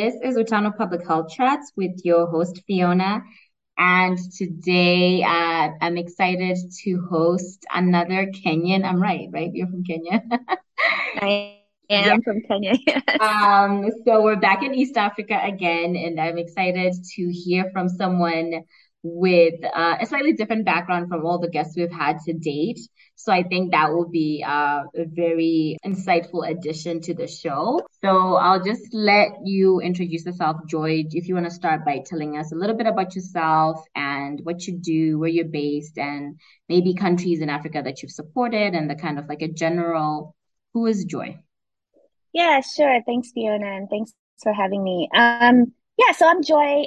This is Utano Public Health Chats with your host, Fiona. And today I'm excited to host another Kenyan. I'm right? You're from Kenya. I am from Kenya, yes. So we're back in East Africa again, and I'm excited to hear from someone with a slightly different background from all the guests we've had to date. So I think that will be a very insightful addition to the show. So I'll just let you introduce yourself, Joy, if you want to start by telling us a little bit about yourself and what you do, where you're based, and maybe countries in Africa that you've supported, and the kind of like a general, who is Joy? Yeah, sure. Thanks, Fiona, and thanks for having me. So I'm Joy.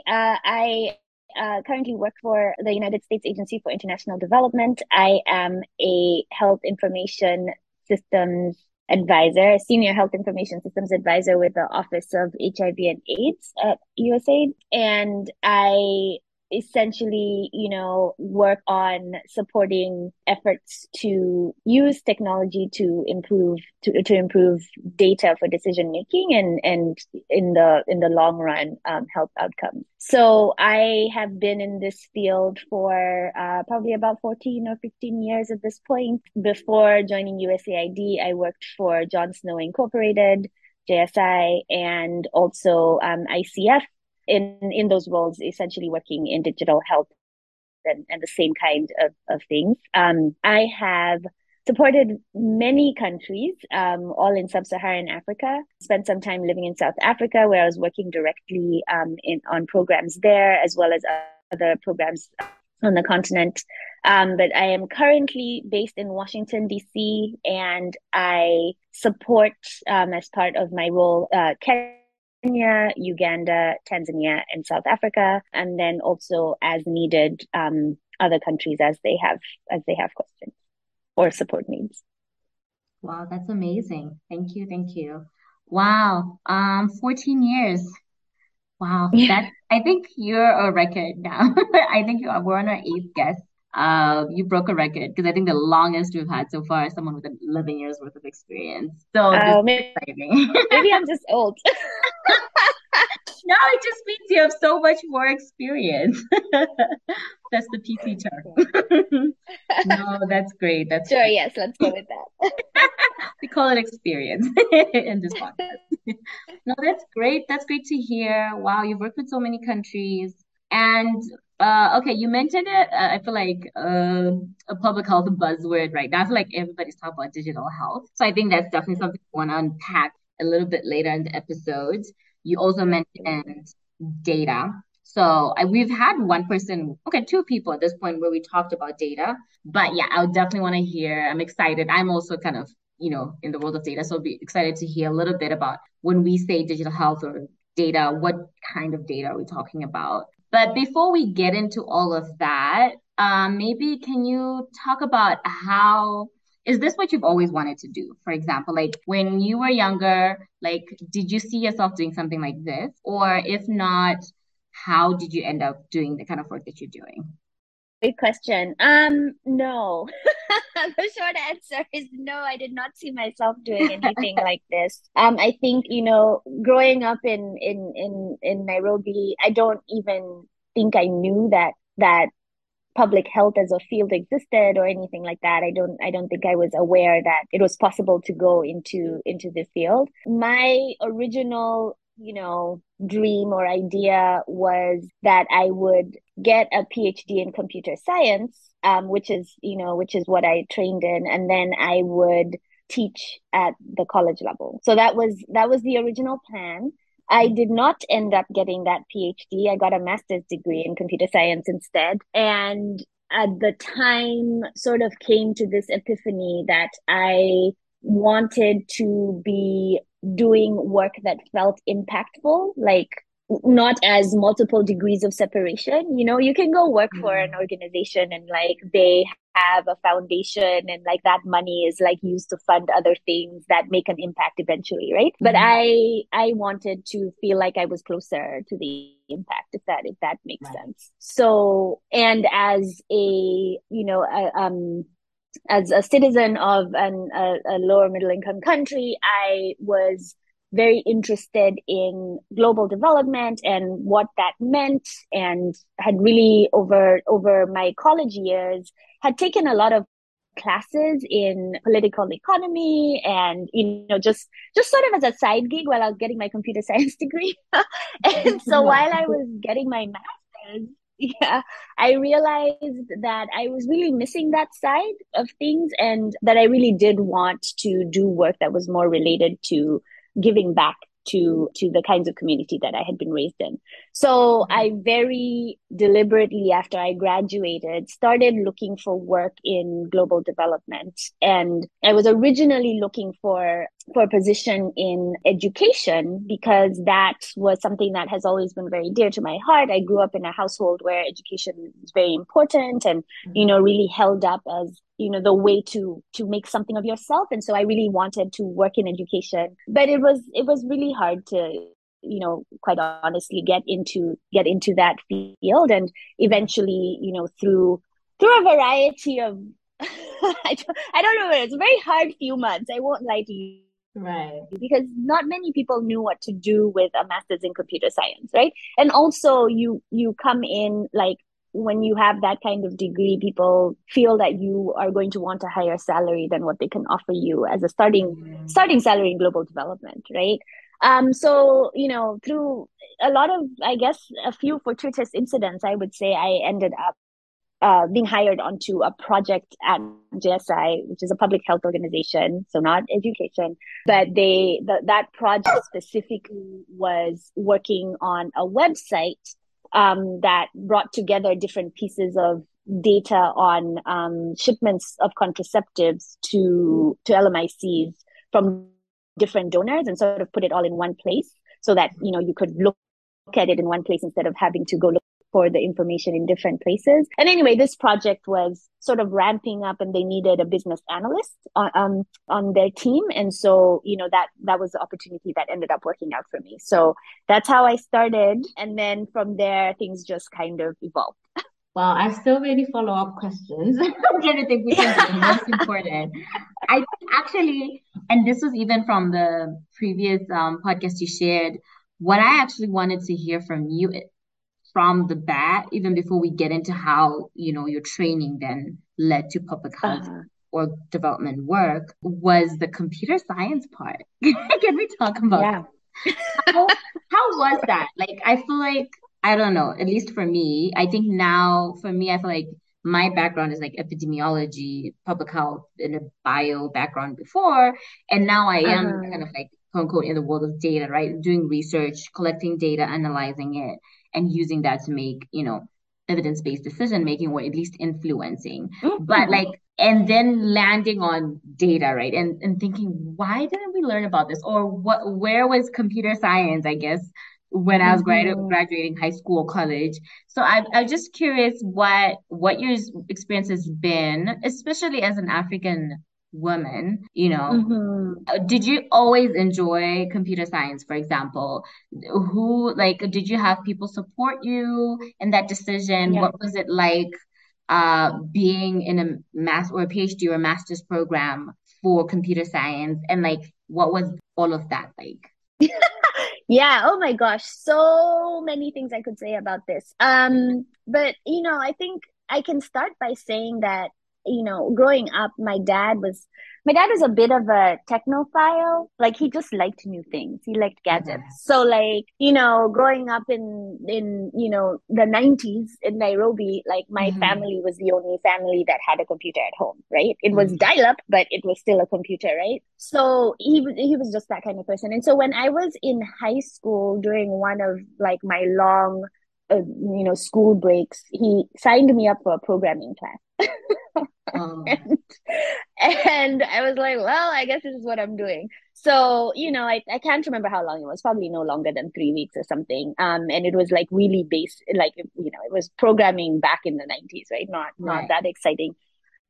I currently work for the United States Agency for International Development. I am a health information systems advisor, a senior health information systems advisor with the Office of HIV and AIDS at USAID. And I essentially, work on supporting efforts to use technology to improve data for decision making and in the long run health outcomes. So I have been in this field for probably about 14 or 15 years at this point. Before joining USAID, I worked for John Snow Incorporated, JSI, and also ICF. In those roles, essentially working in digital health and the same kind of things. I have supported many countries, all in sub-Saharan Africa. Spent some time living in South Africa, where I was working directly on programs there, as well as other programs on the continent. But I am currently based in Washington, D.C., and I support, as part of my role, Kenya, Uganda, Tanzania, and South Africa, and then also, as needed, other countries as they have questions or support needs. Wow, that's amazing! Thank you. Wow, 14 years. Wow, yeah. I think you're a record now. I think we're on our 8th guest. You broke a record because I think the longest we've had so far is someone with 11 years worth of experience. So maybe I'm just old. No, it just means you have so much more experience. That's the PC term. No, that's great. That's sure. Great. Yes, let's go with that. We call it experience in this podcast. No, that's great. That's great to hear. Wow, you've worked with so many countries. And okay, you mentioned it. I feel like a public health buzzword right now. I feel like everybody's talking about digital health. So I think that's definitely something we want to unpack a little bit later in the episode. You also mentioned data. So we've had one person, okay, two people at this point where we talked about data. But yeah, I would definitely want to hear. I'm excited. I'm also kind of, in the world of data. So I'll be excited to hear a little bit about when we say digital health or data, what kind of data are we talking about? But before we get into all of that, maybe can you talk about is this what you've always wanted to do? For example, like when you were younger, like did you see yourself doing something like this? Or if not, how did you end up doing the kind of work that you're doing? Great question. No. The short answer is no, I did not see myself doing anything like this. I think, growing up in Nairobi, I don't even think I knew that public health as a field existed or anything like that. I don't think I was aware that it was possible to go into the field. My original, dream or idea was that I would get a PhD in computer science, which is what I trained in, and then I would teach at the college level. So that was the original plan. I did not end up getting that PhD. I got a master's degree in computer science instead. And at the time, sort of came to this epiphany that I wanted to be doing work that felt impactful, like not as multiple degrees of separation. You can go work for an organization and like they have a foundation and like that money is like used to fund other things that make an impact eventually, right? But I wanted to feel like I was closer to the impact, if that makes sense. So, and as a citizen of a lower middle income country, I was very interested in global development and what that meant, and had really over my college years had taken a lot of classes in political economy, and just sort of as a side gig while I was getting my computer science degree. And so while I was getting my master's, I realized that I was really missing that side of things, and that I really did want to do work that was more related to giving back to the kinds of community that I had been raised in. So I very deliberately, after I graduated, started looking for work in global development. And I was originally looking for a position in education, because that was something that has always been very dear to my heart. I grew up in a household where education is very important and, really held up as, the way to make something of yourself. And so I really wanted to work in education, but it was really hard to, quite honestly, get into that field. And eventually, through a variety of, I don't know, it's a very hard few months, I won't lie to you. Right. Because not many people knew what to do with a master's in computer science, right? And also you come in, like, when you have that kind of degree, people feel that you are going to want a higher salary than what they can offer you as a starting salary in global development, right? So, through a lot of, I guess, a few fortuitous incidents, I would say I ended up being hired onto a project at JSI, which is a public health organization, so not education, but that project specifically was working on a website that brought together different pieces of data on shipments of contraceptives to LMICs from different donors, and sort of put it all in one place so that you could look at it in one place instead of having to go look for the information in different places. And anyway, this project was sort of ramping up, and they needed a business analyst on their team. And so, that was the opportunity that ended up working out for me. So that's how I started. And then from there, things just kind of evolved. Wow, I have so many follow-up questions. I'm trying to think which is the most important. I actually, and this was even from the previous podcast you shared, what I actually wanted to hear from you from the bat, even before we get into how, your training then led to public health or development work, was the computer science part. Can we talk about that? How was that? Like, I feel like, I don't know, at least for me, I think now for me, I feel like my background is like epidemiology, public health, and a bio background before. And now I am kind of like, quote unquote, in the world of data, right? Doing research, collecting data, analyzing it, and using that to make, evidence-based decision making, or at least influencing. Mm-hmm. But and then landing on data, right? And thinking, why didn't we learn about this? Or where was computer science, I guess, when I was graduating high school or college? So I'm just curious what your experience has been, especially as an African woman, Did you always enjoy computer science, for example? Did you have people support you in that decision? Yeah. What was it like being in a PhD or a master's program for computer science? And what was all of that like? Yeah. Oh my gosh. So many things I could say about this. But, I think I can start by saying that, growing up, my dad was a bit of a technophile. Like, he just liked new things. He liked gadgets. Yeah. So growing up in the 90s in Nairobi, my family was the only family that had a computer at home, right? It was dial-up, but it was still a computer, right? So he was just that kind of person. And so when I was in high school during one of my long, school breaks, he signed me up for a programming class. And I was like, well, I guess this is what I'm doing. So, I can't remember how long it was, probably no longer than 3 weeks or something. And it was really based, it was programming back in the 90s, right? Not that exciting.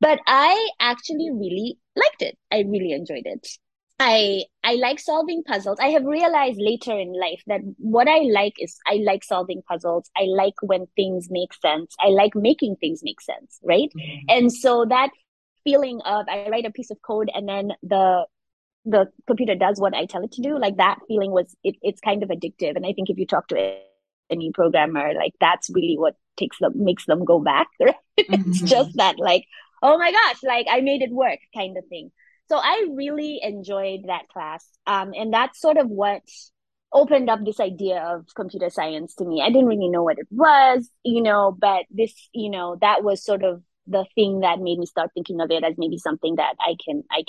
But I actually really liked it. I really enjoyed it. I like solving puzzles. I have realized later in life that what I like is I like solving puzzles. I like when things make sense. I like making things make sense, right? Mm-hmm. And so that feeling of I write a piece of code and then the the computer does what I tell it to do, like that feeling was, it's kind of addictive. And I think if you talk to any programmer, like that's really what makes them go back. Right? Mm-hmm. It's just that like, oh my gosh, like I made it work kind of thing. So I really enjoyed that class. And that's sort of what opened up this idea of computer science to me. I didn't really know what it was, but this, that was sort of the thing that made me start thinking of it as maybe something that I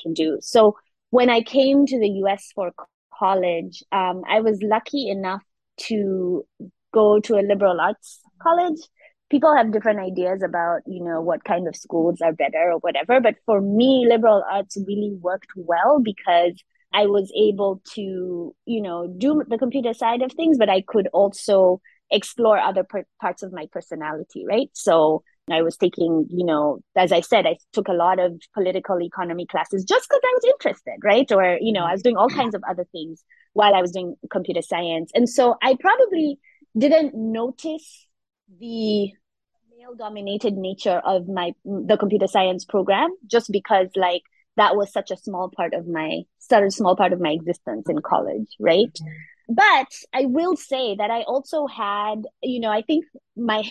can do. So when I came to the US for college, I was lucky enough to go to a liberal arts college. People have different ideas about, what kind of schools are better or whatever. But for me, liberal arts really worked well because I was able to, do the computer side of things, but I could also explore other parts of my personality, right? So I was taking, as I said, I took a lot of political economy classes just because I was interested, right? Or, I was doing all kinds of other things while I was doing computer science. And so I probably didn't notice the male-dominated nature of the computer science program just because, like, that was such a small part of my existence in college, right? Mm-hmm. But I will say that I also had, I think my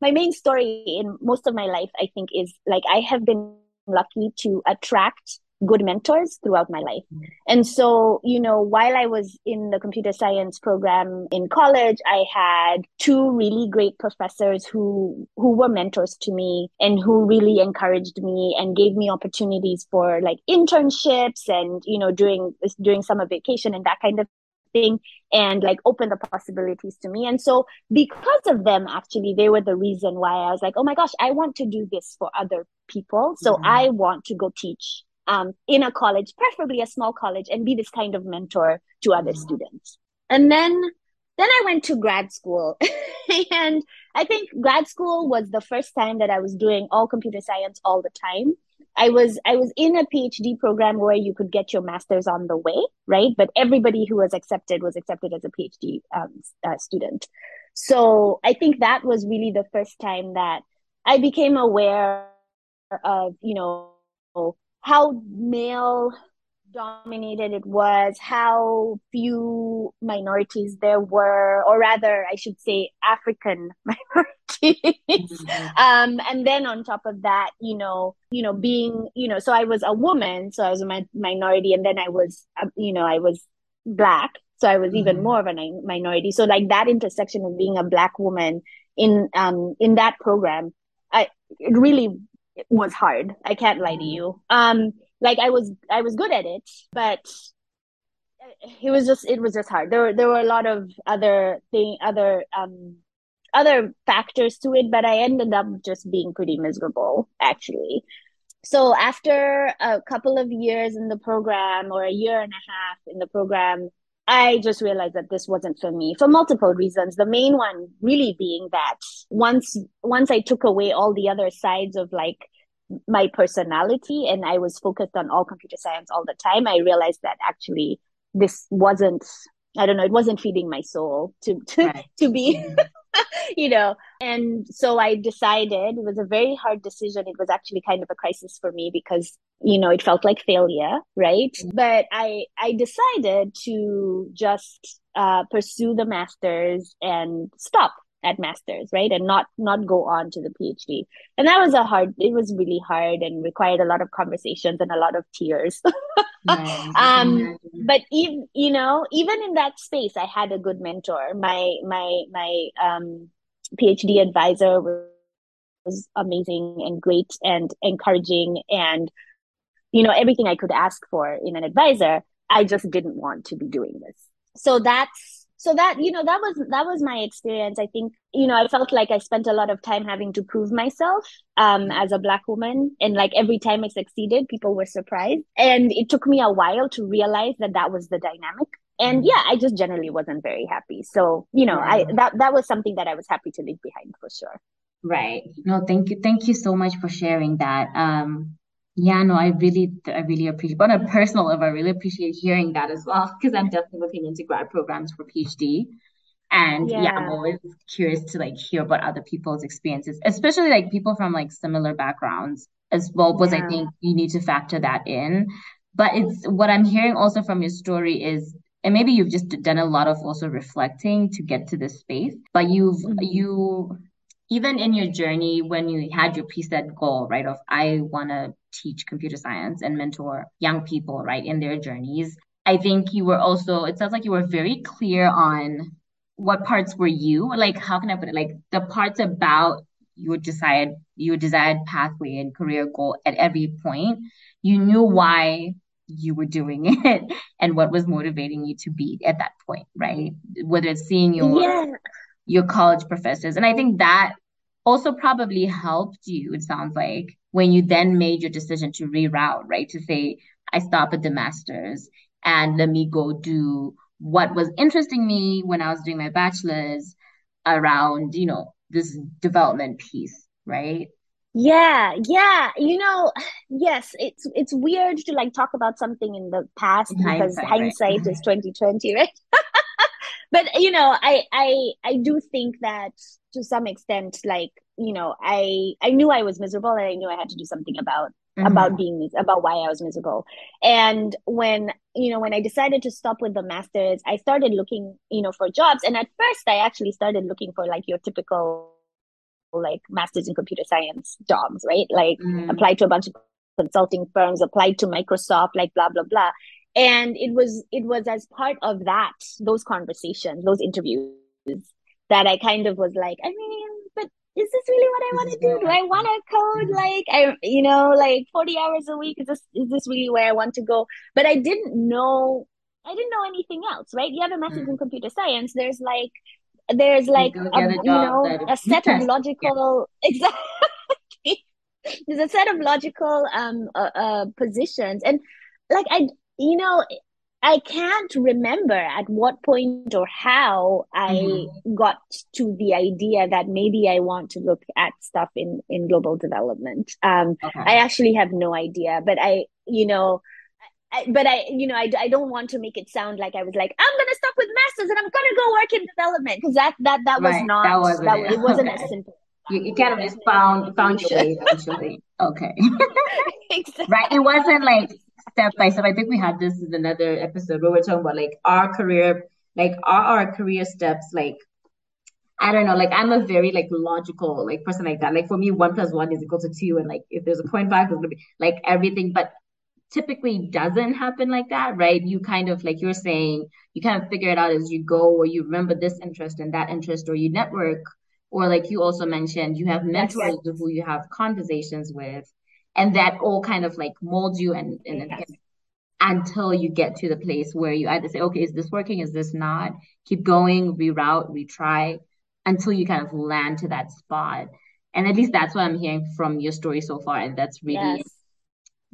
main story in most of my life, I think, is like I have been lucky to attract good mentors throughout my life. Mm-hmm. And so, while I was in the computer science program in college, I had two really great professors who were mentors to me and who really encouraged me and gave me opportunities for like internships and, during summer vacation and that kind of thing, and like opened the possibilities to me. And so because of them, actually, they were the reason why I was like, oh my gosh, I want to do this for other people. So mm-hmm. I want to go teach in a college, preferably a small college, and be this kind of mentor to other mm-hmm. students. And then I went to grad school. And I think grad school was the first time that I was doing all computer science all the time. I was in a PhD program where you could get your master's on the way, right? But everybody who was accepted as a PhD student. So I think that was really the first time that I became aware of, how male-dominated it was, how few minorities there were, or rather, I should say, African minorities. Mm-hmm. And then on top of that, being, so I was a woman, so I was a minority, and then I was, I was Black, so I was mm-hmm. even more of a minority. So like that intersection of being a Black woman in that program, it really was hard. I can't lie to you. I was good at it, but it was just hard. There were a lot of other factors to it, but I ended up just being pretty miserable, actually. So after a couple of years in the program, or a year and a half in the program, I just realized that this wasn't for me for multiple reasons. The main one really being that once I took away all the other sides of like my personality and I was focused on all computer science all the time, I realized that actually this wasn't, I don't know, it wasn't feeding my soul to be, And so I decided, it was a very hard decision. It was actually kind of a crisis for me because, it felt like failure, right? Mm-hmm. But I decided to just pursue the master's and stop at master's, right? And not go on to the PhD. And that was it was really hard and required a lot of conversations and a lot of tears. Yeah, but even, even in that space, I had a good mentor. My PhD advisor was amazing and great and encouraging, and, everything I could ask for in an advisor. I just didn't want to be doing this. So that was my experience. I think, I felt like I spent a lot of time having to prove myself as a Black woman. And like every time I succeeded, people were surprised. And it took me a while to realize that was the dynamic. And yeah, I just generally wasn't very happy. So, that was something that I was happy to leave behind for sure. Right. No, thank you. Thank you so much for sharing that. I really appreciate, on a personal level, I really appreciate hearing that as well, because I'm definitely looking into grad programs for PhD. And yeah, I'm always curious to like hear about other people's experiences, especially like people from like similar backgrounds as well, because I think you need to factor that in. But it's what I'm hearing also from your story is, and maybe you've just done a lot of also reflecting to get to this space, but you even in your journey, when you had your preset goal, right, of I want to teach computer science and mentor young people, right, in their journeys, I think you were also, it sounds like you were very clear on what parts were you, like, how can I put it, like the parts about your desired pathway and career goal at every point. You knew why you were doing it and what was motivating you to be at that point, right? Whether it's seeing your college professors. And I think that also probably helped you, it sounds like, when you then made your decision to reroute, right? To say, I stop at the master's and let me go do what was interesting me when I was doing my bachelor's around, you know, this development piece, right? Yeah. You know, yes, it's weird to like talk about something in the past because hindsight is 20/20, right? But, you know, I do think that to some extent, like, you know, I knew I was miserable and I knew I had to do something about why I was miserable. And when I decided to stop with the master's, I started looking, you know, for jobs. And at first I actually started looking for like your typical like master's in computer science jobs, right? Like applied to a bunch of consulting firms, applied to Microsoft, like blah, blah, blah. And it was as part of that, those conversations, those interviews that I kind of was like, I mean, but is this really what I want to do? Do I want to code like, like 40 hours a week? Is this really where I want to go? But I didn't know anything else, right? You have a master's in computer science. There's a set of logical, exactly. There's a set of logical positions, and like I can't remember at what point or how I got to the idea that maybe I want to look at stuff in global development. I actually have no idea, but I don't want to make it sound like I was like, I'm going to stop with masters and I'm going to go work in development. Cause it wasn't as simple. You kind of just found your way eventually. Okay. Exactly. Right. It wasn't like step by step. I think we had this in another episode where we're talking about like our career, like our career steps, like, I don't know, like I'm a very like logical like person like that. Like for me, 1 + 1 = 2. And like, if there's a 0.5, there's going to be like everything, but typically doesn't happen like that, right? You kind of, like you're saying, you kind of figure it out as you go, or you remember this interest and that interest, or you network, or like you also mentioned, you have mentors who you have conversations with, and that all kind of like molds you and until you get to the place where you either say, okay, is this working? Is this not? Keep going, reroute, retry, until you kind of land to that spot. And at least that's what I'm hearing from your story so far. And that's really... Yes.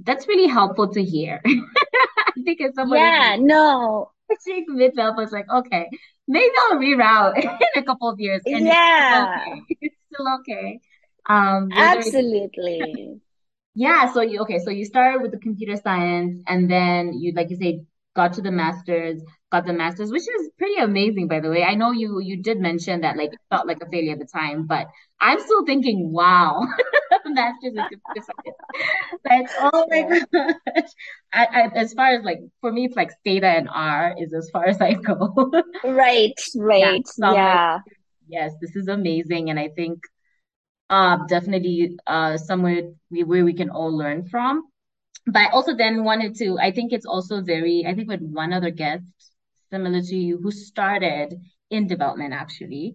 That's really helpful to hear. I think it's somebody was like, okay, maybe I'll reroute in a couple of years. And it's still okay. Absolutely. Yeah. So you started with the computer science, and then you, like you say, got the master's, which is pretty amazing, by the way. I know you did mention that like it felt like a failure at the time, but I'm still thinking, wow, master's in computer science. Like, oh my gosh. I, as far as like, for me, it's like theta and R is as far as I go. Right. Yeah. Yes, this is amazing. And I think definitely somewhere where we can all learn from. But I also then wanted to, I think it's also very, I think with one other guest similar to you who started in development actually,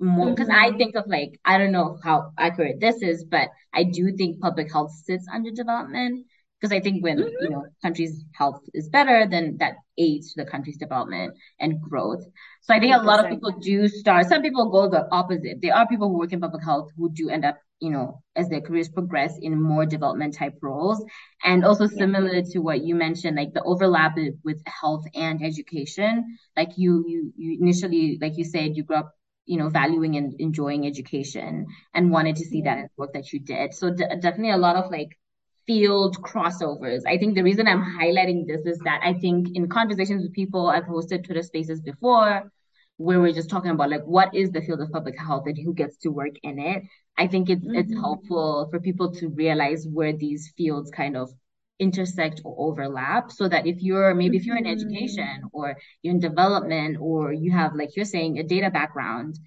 more because I think of like, I don't know how accurate this is, but I do think public health sits under development, because I think when, you know, country's health is better, then that aids the country's development and growth. So I think 100%. A lot of people do start, some people go the opposite. There are people who work in public health who do end up, you know, as their careers progress in more development type roles. And also similar to what you mentioned, like the overlap with health and education, like you initially, like you said, you grew up, you know, valuing and enjoying education and wanted to see that in the work that you did. So definitely a lot of like field crossovers. I think the reason I'm highlighting this is that I think in conversations with people, I've hosted Twitter spaces before, where we're just talking about like, what is the field of public health and who gets to work in it? I think it's helpful for people to realize where these fields kind of intersect or overlap, so that if you're in education or you're in development, or you have, like you're saying, a data background,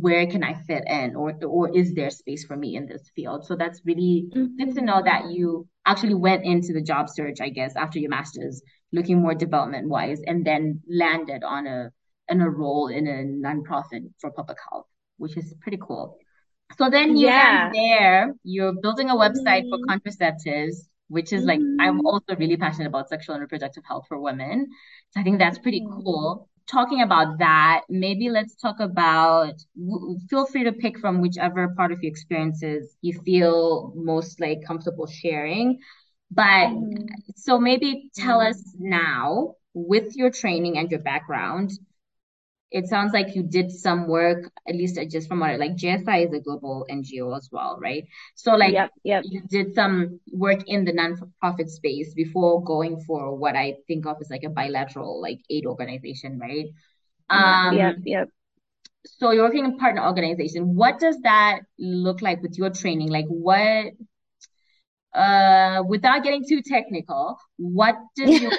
where can I fit in, or is there space for me in this field? So that's really good to know that you actually went into the job search, I guess, after your master's, looking more development wise, and then landed on a role in a nonprofit for public health, which is pretty cool. So then you are there, you're building a website for contraceptives, which is like, I'm also really passionate about sexual and reproductive health for women. So I think that's pretty cool. Talking about that, maybe let's talk about, feel free to pick from whichever part of your experiences you feel most like comfortable sharing. But so maybe tell us now, with your training and your background, it sounds like you did some work, at least just from what, like JSI is a global NGO as well, right? So like you did some work in the nonprofit space before going for what I think of as like a bilateral like aid organization, right? So you're working in partner organization. What does that look like with your training? Like what, without getting too technical, what does your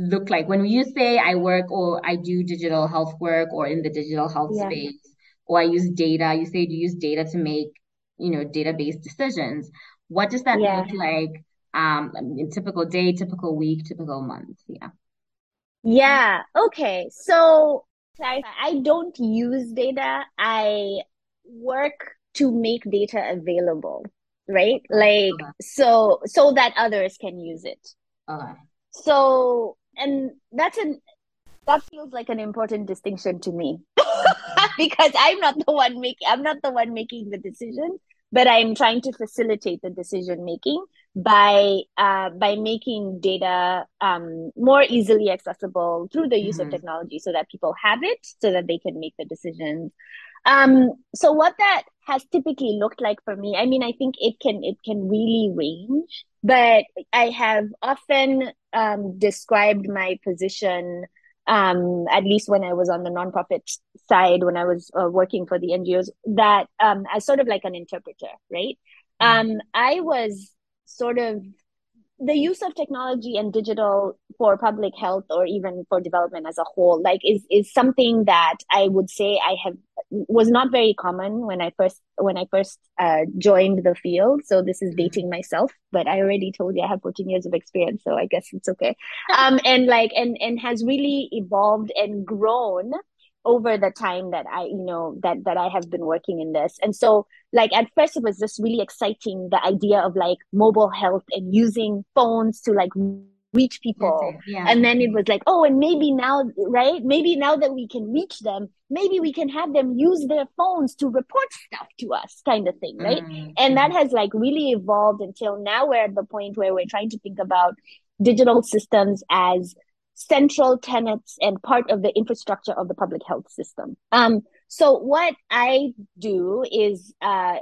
look like when you say I work or I do digital health work or in the digital health space, or I use data? You say you use data to make, you know, database decisions. What does that look like? A typical day, typical week, typical month. Okay. So I don't use data. I work to make data available, right? Like so that others can use it. So, and that feels like an important distinction to me because I'm not the one making the decision, but I'm trying to facilitate the decision making by making data more easily accessible through the use of technology, so that people have it, so that they can make the decisions. So what that has typically looked like for me, I mean, I think it can really range, but I have often described my position, at least when I was on the nonprofit side, when I was working for the NGOs, that as sort of like an interpreter, right? I was sort of the use of technology and digital for public health or even for development as a whole, like is something that I would say was not very common when I first joined the field. So this is dating myself, but I already told you I have 14 years of experience, so I guess it's okay. And has really evolved and grown over the time that I, you know, that I have been working in this. And so like at first it was just really exciting, the idea of like mobile health and using phones to like reach people. And then it was like, oh, and maybe now, right? Maybe now that we can reach them, maybe we can have them use their phones to report stuff to us, kind of thing, right? And that has like really evolved until now we're at the point where we're trying to think about digital systems as central tenets and part of the infrastructure of the public health system. So what I do is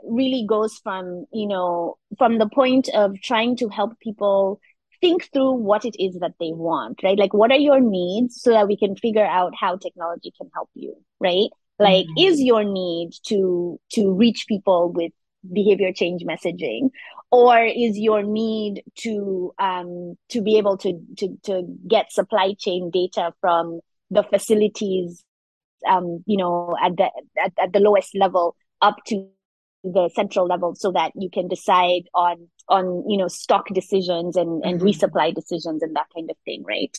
really goes from, you know, from the point of trying to help people think through what it is that they want, right? Like, what are your needs so that we can figure out how technology can help you, right? Like, is your need to reach people with behavior change messaging? Or is your need to be able to get supply chain data from the facilities, you know, at the lowest level up to the central level, so that you can decide on you know, stock decisions and resupply decisions and that kind of thing, right?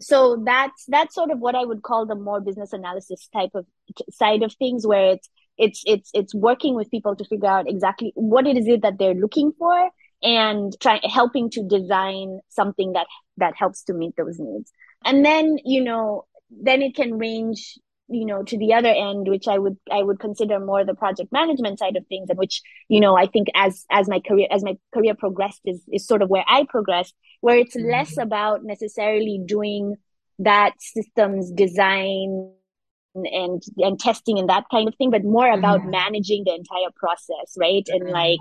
So that's sort of what I would call the more business analysis type of side of things, where it's working with people to figure out exactly what it is that they're looking for and helping to design something that helps to meet those needs. And then, you know, then it can range, you know, to the other end, which I would consider more the project management side of things, and which, you know, I think as my career progressed is sort of where I progressed, where it's less about necessarily doing that systems design and testing and that kind of thing, but more about managing the entire process, right? And like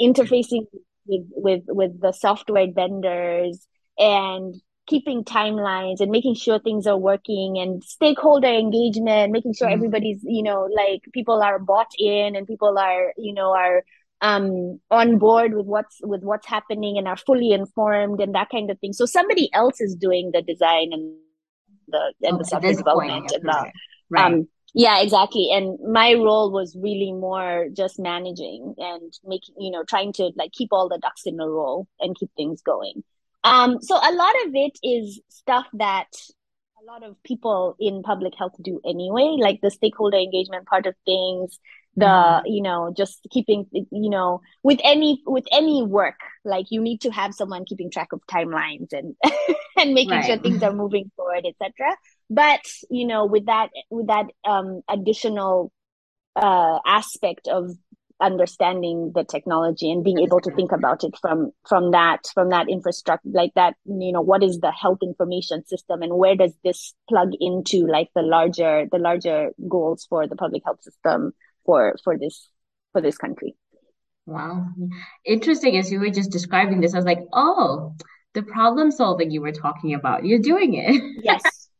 interfacing with the software vendors and keeping timelines and making sure things are working, and stakeholder engagement, making sure everybody's, you know, like people are bought in and people are, you know, are on board with what's happening and are fully informed and that kind of thing. So somebody else is doing the design and the software development and the, right. Yeah, exactly. And my role was really more just managing and making, trying to like keep all the ducks in a row and keep things going. So a lot of it is stuff that a lot of people in public health do anyway, like the stakeholder engagement part of things, the, just keeping, with any work, like you need to have someone keeping track of timelines and, and making right. sure things are moving forward, etc. But, with that additional aspect of understanding the technology and being able to think about it from that infrastructure, like that, what is the health information system and where does this plug into like the larger goals for the public health system for this country. Wow. Interesting. As you were just describing this, I was like, oh, the problem solving you were talking about, you're doing it.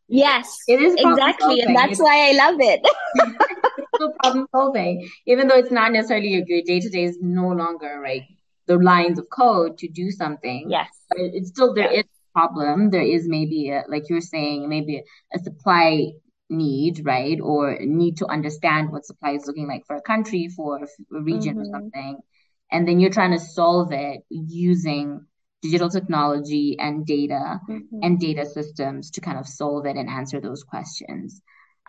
Yes. It is exactly. And that's why I love it. It's still problem solving, even though it's not necessarily your day-to-day is no longer right. The lines of code to do something. Yes. But it's still, there is a problem. There is maybe like you're saying, maybe a supply need, right? Or need to understand what supply is looking like for a country, for a region or something. And then you're trying to solve it using digital technology and data and data systems to kind of solve it and answer those questions.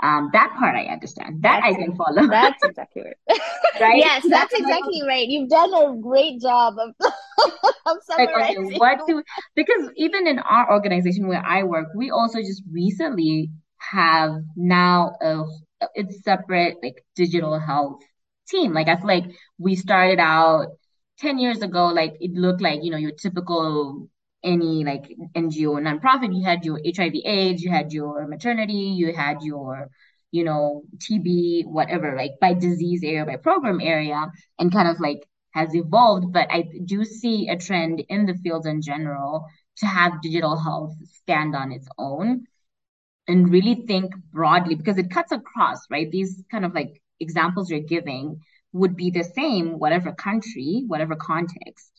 That part I understand. That I can follow. That's exactly right. Right? Yes, that's exactly right. You've done a great job of, of summarizing. Like, okay, because even in our organization where I work, we also just recently have now it's separate like digital health team. Like I feel like we started out 10 years ago, like it looked like, your typical any like NGO nonprofit, you had your HIV AIDS, you had your maternity, you had your, TB, whatever, like by disease area, by program area, and kind of like has evolved. But I do see a trend in the field in general to have digital health stand on its own and really think broadly, because it cuts across, right? These kind of like examples you're giving would be the same, whatever country, whatever context,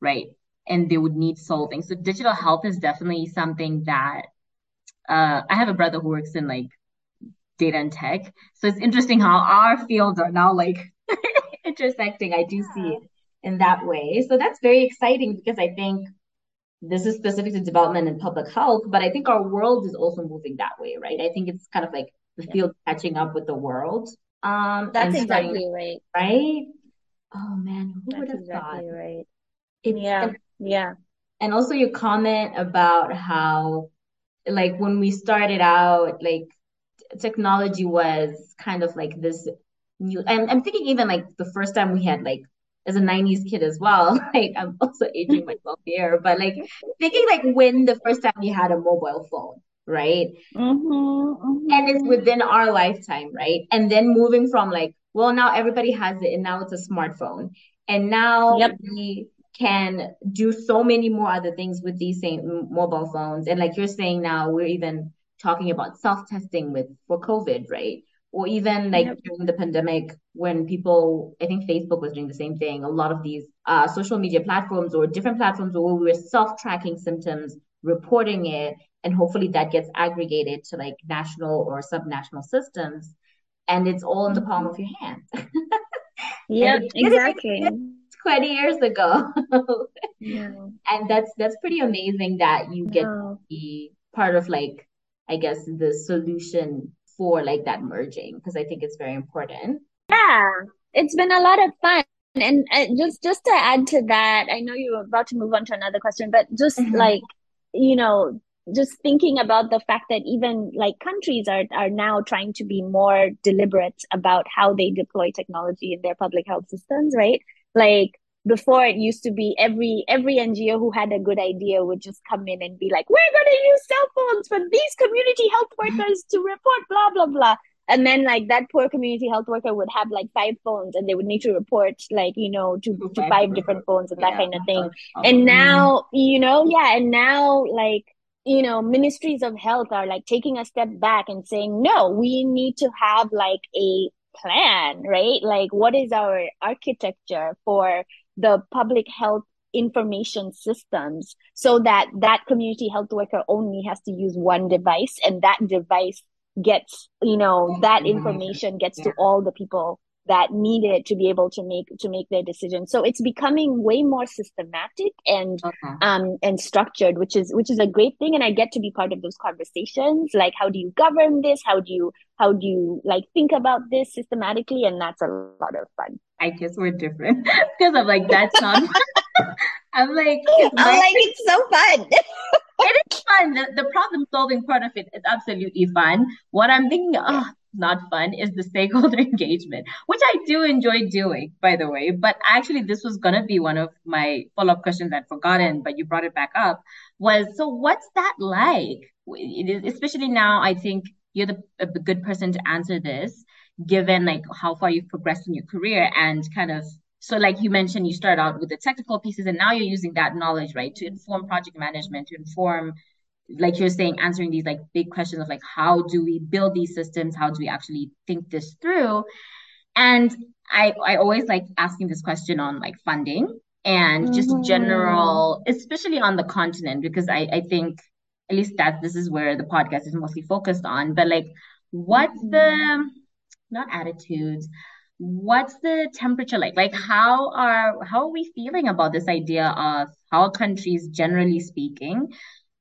right? And they would need solving. So digital health is definitely something that I have a brother who works in like data and tech. So it's interesting how our fields are now like intersecting. I do see it in that way. So that's very exciting, because I think this is specific to development and public health, but I think our world is also moving that way, right? I think it's kind of like the field catching up with the world. That's exactly right. Right? Oh man, who would have thought? That's exactly right. Yeah. And also your comment about how, like when we started out, like technology was kind of like this new, and I'm thinking even like the first time we had like, as a 90s kid as well, like I'm also aging myself here, but like thinking like when the first time you had a mobile phone, right? And it's within our lifetime, right? And then moving from like, well, now everybody has it and now it's a smartphone. And now we can do so many more other things with these same mobile phones. And like you're saying now, we're even talking about self-testing for COVID, right? Or even like during the pandemic when people, I think Facebook was doing the same thing. A lot of these social media platforms or different platforms where we were self-tracking symptoms, reporting it, and hopefully that gets aggregated to like national or subnational systems. And it's all in the palm of your hand. Yeah, exactly. 20 years ago. And that's pretty amazing that you get to be part of like, I guess, the solution for like that merging, because I think it's very important. Yeah, it's been a lot of fun. And just to add to that, I know you were about to move on to another question, but just like, just thinking about the fact that even like countries are now trying to be more deliberate about how they deploy technology in their public health systems, right? Like before it used to be every NGO who had a good idea would just come in and be like, we're going to use cell phones for these community health workers to report blah, blah, blah. And then like that poor community health worker would have like 5 phones and they would need to report like, to 5 different phones and that kind of thing. And now, like, ministries of health are like taking a step back and saying, no, we need to have like a plan, right? Like, what is our architecture for the public health information systems so that that community health worker only has to use one device, and that device gets, you know, that information gets to all the people that need it to be able to make their decisions. So it's becoming way more systematic and structured, which is a great thing. And I get to be part of those conversations. Like, how do you govern this? How do you like think about this systematically? And that's a lot of fun. I guess we're different because I'm like, that's not. I'm like, it's so fun. It is fun. The problem solving part of it is absolutely fun. What I'm thinking, not fun, is the stakeholder engagement, which I do enjoy doing, by the way. But actually, this was going to be one of my follow-up questions I'd forgotten, but you brought it back up, was, so what's that like? Especially now, I think you're a good person to answer this, given like how far you've progressed in your career and kind of, so like you mentioned, you start out with the technical pieces and now you're using that knowledge, right, to inform project management, to inform, like you're saying, answering these like big questions of like, how do we build these systems? How do we actually think this through? And I always like asking this question on like funding and just general, especially on the continent, because I think at least that this is where the podcast is mostly focused on, but like what's the, not attitudes, what's the temperature like? Like how are we feeling about this idea of how countries, generally speaking,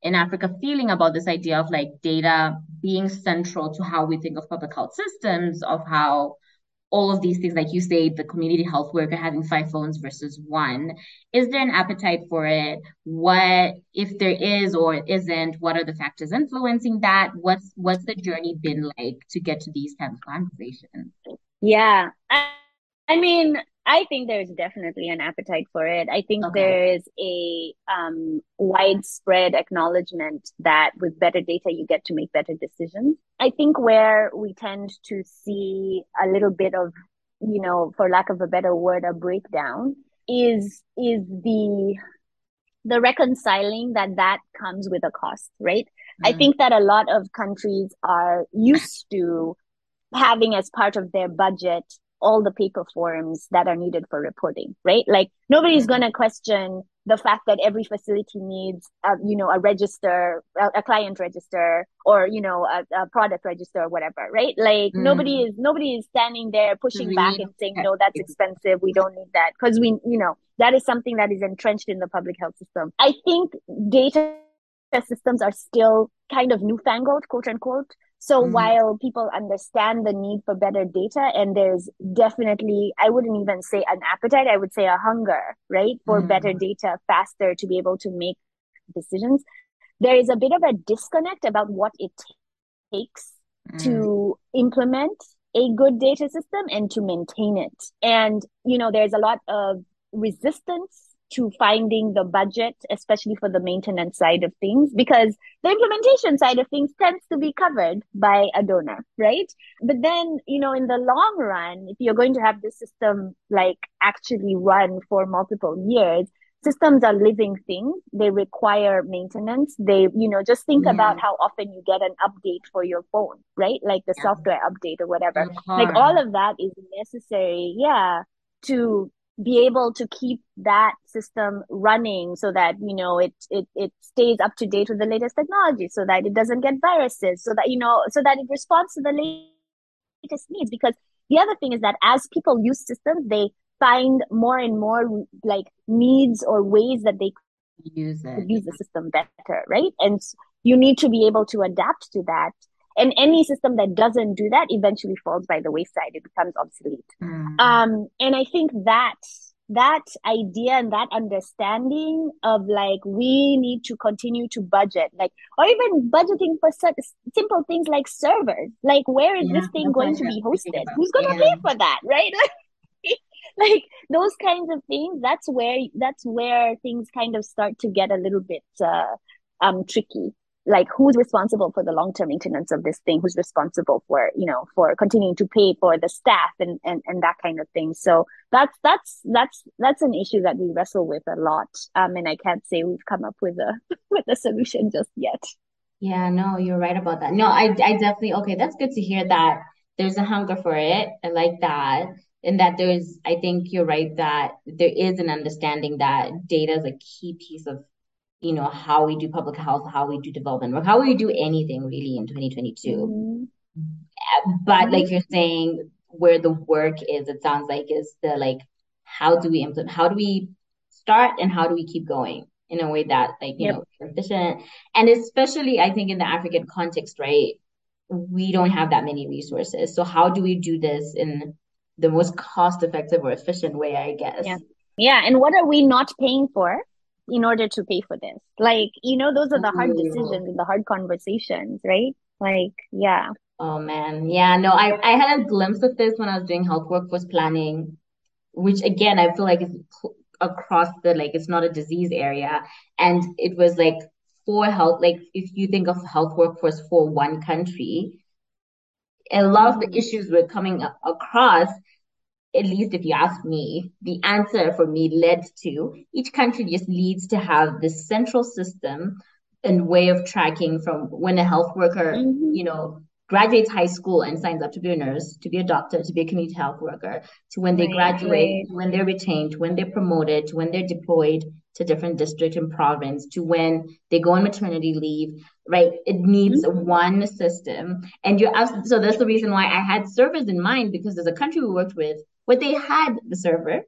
in Africa, feeling about this idea of like data being central to how we think of public health systems, of how all of these things, like you say, the community health worker having 5 phones versus 1, is there an appetite for it? What, if there is or isn't, what are the factors influencing that? What's the journey been like to get to these kinds of conversations? Yeah, I mean, I think there's definitely an appetite for it. I think there is a widespread acknowledgement that with better data, you get to make better decisions. I think where we tend to see a little bit of, you know, for lack of a better word, a breakdown is the reconciling that comes with a cost, right? Mm-hmm. I think that a lot of countries are used to having as part of their budget all the paper forms that are needed for reporting, right? Like nobody's going to question the fact that every facility needs, a register, a client register, or, you know, a product register or whatever, right? Like nobody is standing there pushing back and saying, no, that's expensive. We don't need that. Because we, you know, that is something that is entrenched in the public health system. I think data systems are still kind of newfangled, quote unquote. So while people understand the need for better data, and there's definitely, I wouldn't even say an appetite, I would say a hunger, right, for better data faster to be able to make decisions, there is a bit of a disconnect about what it takes to implement a good data system and to maintain it. And, you know, there's a lot of resistance to finding the budget, especially for the maintenance side of things, because the implementation side of things tends to be covered by a donor, right? But then, you know, in the long run, if you're going to have this system like actually run for multiple years, systems are living things. They require maintenance. They, you know, just think about how often you get an update for your phone, right? Like the software update or whatever. Like all of that is necessary, to be able to keep that system running so that, you know, it stays up to date with the latest technology, so that it doesn't get viruses, so that, you know, so that it responds to the latest needs. Because the other thing is that as people use systems, they find more and more like needs or ways that they could use the system better, right? And you need to be able to adapt to that. And any system that doesn't do that eventually falls by the wayside. It becomes obsolete. And I think that idea and that understanding of like, we need to continue to budget, like, or even budgeting for simple things like servers, like where is this thing going to be hosted? Who's going to pay for that, right? Like those kinds of things, that's where things kind of start to get a little bit tricky. Like who's responsible for the long-term maintenance of this thing? Who's responsible for, you know, for continuing to pay for the staff and that kind of thing? So that's an issue that we wrestle with a lot. And I can't say we've come up with a solution just yet. Yeah, no, you're right about that. No, I definitely, okay, that's good to hear that there's a hunger for it. I like that. And that there's, I think you're right, that there is an understanding that data is a key piece of, you know, how we do public health, how we do development work, how we do anything really in 2022. Mm-hmm. But like you're saying, where the work is, it sounds like, is the, like, how do we implement, how do we start and how do we keep going in a way that, like, you know, efficient. And especially, I think, in the African context, right, we don't have that many resources. So how do we do this in the most cost-effective or efficient way, I guess? Yeah. And what are we not paying for in order to pay for this? Like, you know, those are the hard decisions and the hard conversations, right? Like, yeah. Oh, man. Yeah, no, I had a glimpse of this when I was doing health workforce planning, which, again, I feel like is across the, like, it's not a disease area. And it was like for health, like if you think of health workforce for one country, a lot of the issues were coming across, at least if you ask me, the answer for me led to each country just needs to have this central system and way of tracking from when a health worker, you know, graduates high school and signs up to be a nurse, to be a doctor, to be a community health worker, to when they graduate, to when they're retained, to when they're promoted, to when they're deployed to different district and province, to when they go on maternity leave, right? It needs one system. And you're absolutely, so that's the reason why I had servers in mind, because there's a country we worked with where they had the server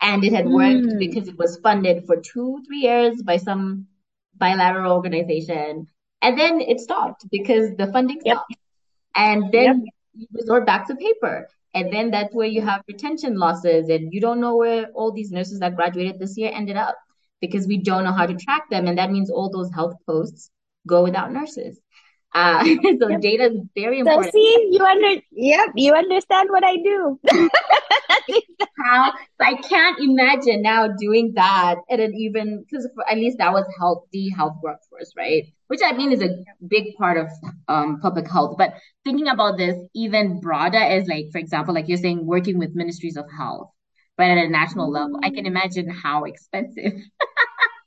and it had worked because it was funded for 2-3 years by some bilateral organization. And then it stopped because the funding stopped. And then you resort back to paper. And then that's where you have retention losses and you don't know where all these nurses that graduated this year ended up because we don't know how to track them. And that means all those health posts go without nurses. So data is very important. So see, you understand what I do. I can't imagine now doing that at an even, because at least that was the health workforce, right? Which I mean is a big part of public health. But thinking about this even broader is like, for example, like you're saying, working with ministries of health, but at a national level, I can imagine how expensive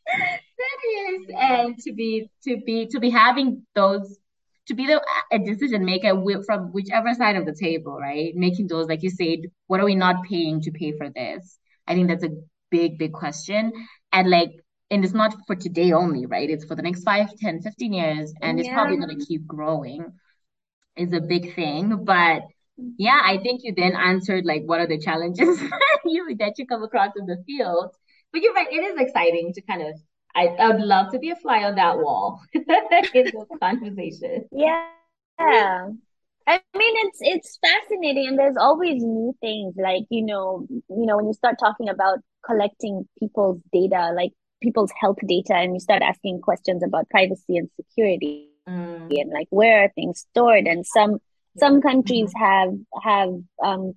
that is. And to be having those, to be a decision maker from whichever side of the table, right? Making those, like you said, what are we not paying to pay for this? I think that's a big, big question. And like, and it's not for today only, right? It's for the next 5, 10, 15 years. And it's probably going to keep growing is a big thing. But yeah, I think you then answered like, what are the challenges that you come across in the field? But you're right, it is exciting to kind of, I would love to be a fly on that wall in this conversation. Yeah. I mean, it's fascinating, and there's always new things. Like, you know, when you start talking about collecting people's data, like people's health data, and you start asking questions about privacy and security, and like where are things stored, and some countries have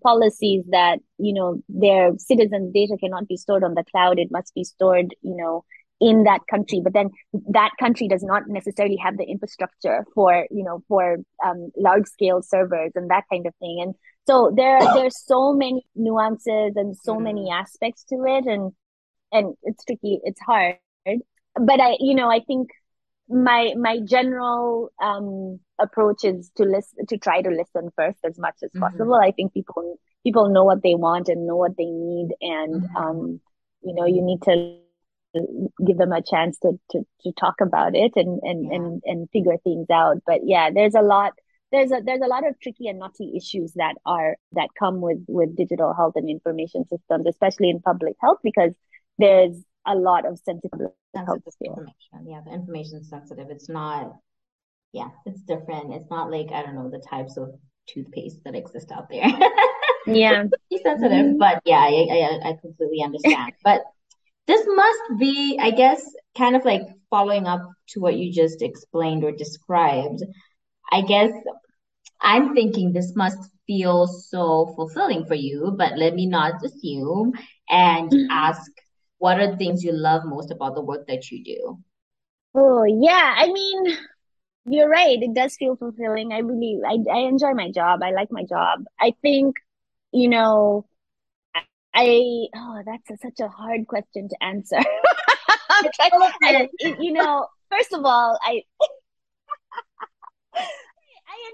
policies that, you know, their citizens' data cannot be stored on the cloud. It must be stored, you know, in that country, but then that country does not necessarily have the infrastructure for, you know, for large scale servers and that kind of thing. And so there's so many nuances and so many aspects to it, and it's tricky, it's hard. But I think my general approach is to try to listen first as much as possible. I think people know what they want and know what they need, and you know, you need to give them a chance to talk about it and figure things out. But yeah, there's a lot of tricky and knotty issues that come with digital health and information systems, especially in public health, because there's a lot of sensitive information. Yeah, the information is sensitive. It's not, it's different. It's not like, I don't know, the types of toothpaste that exist out there. Yeah. It's sensitive, but yeah, I completely understand. But this must be, I guess, kind of like following up to what you just explained or described. I guess I'm thinking this must feel so fulfilling for you, but let me not assume and ask, what are the things you love most about the work that you do? Oh, yeah. I mean, you're right. It does feel fulfilling. I enjoy my job. I like my job. I think, you know, that's such a hard question to answer. First of all, I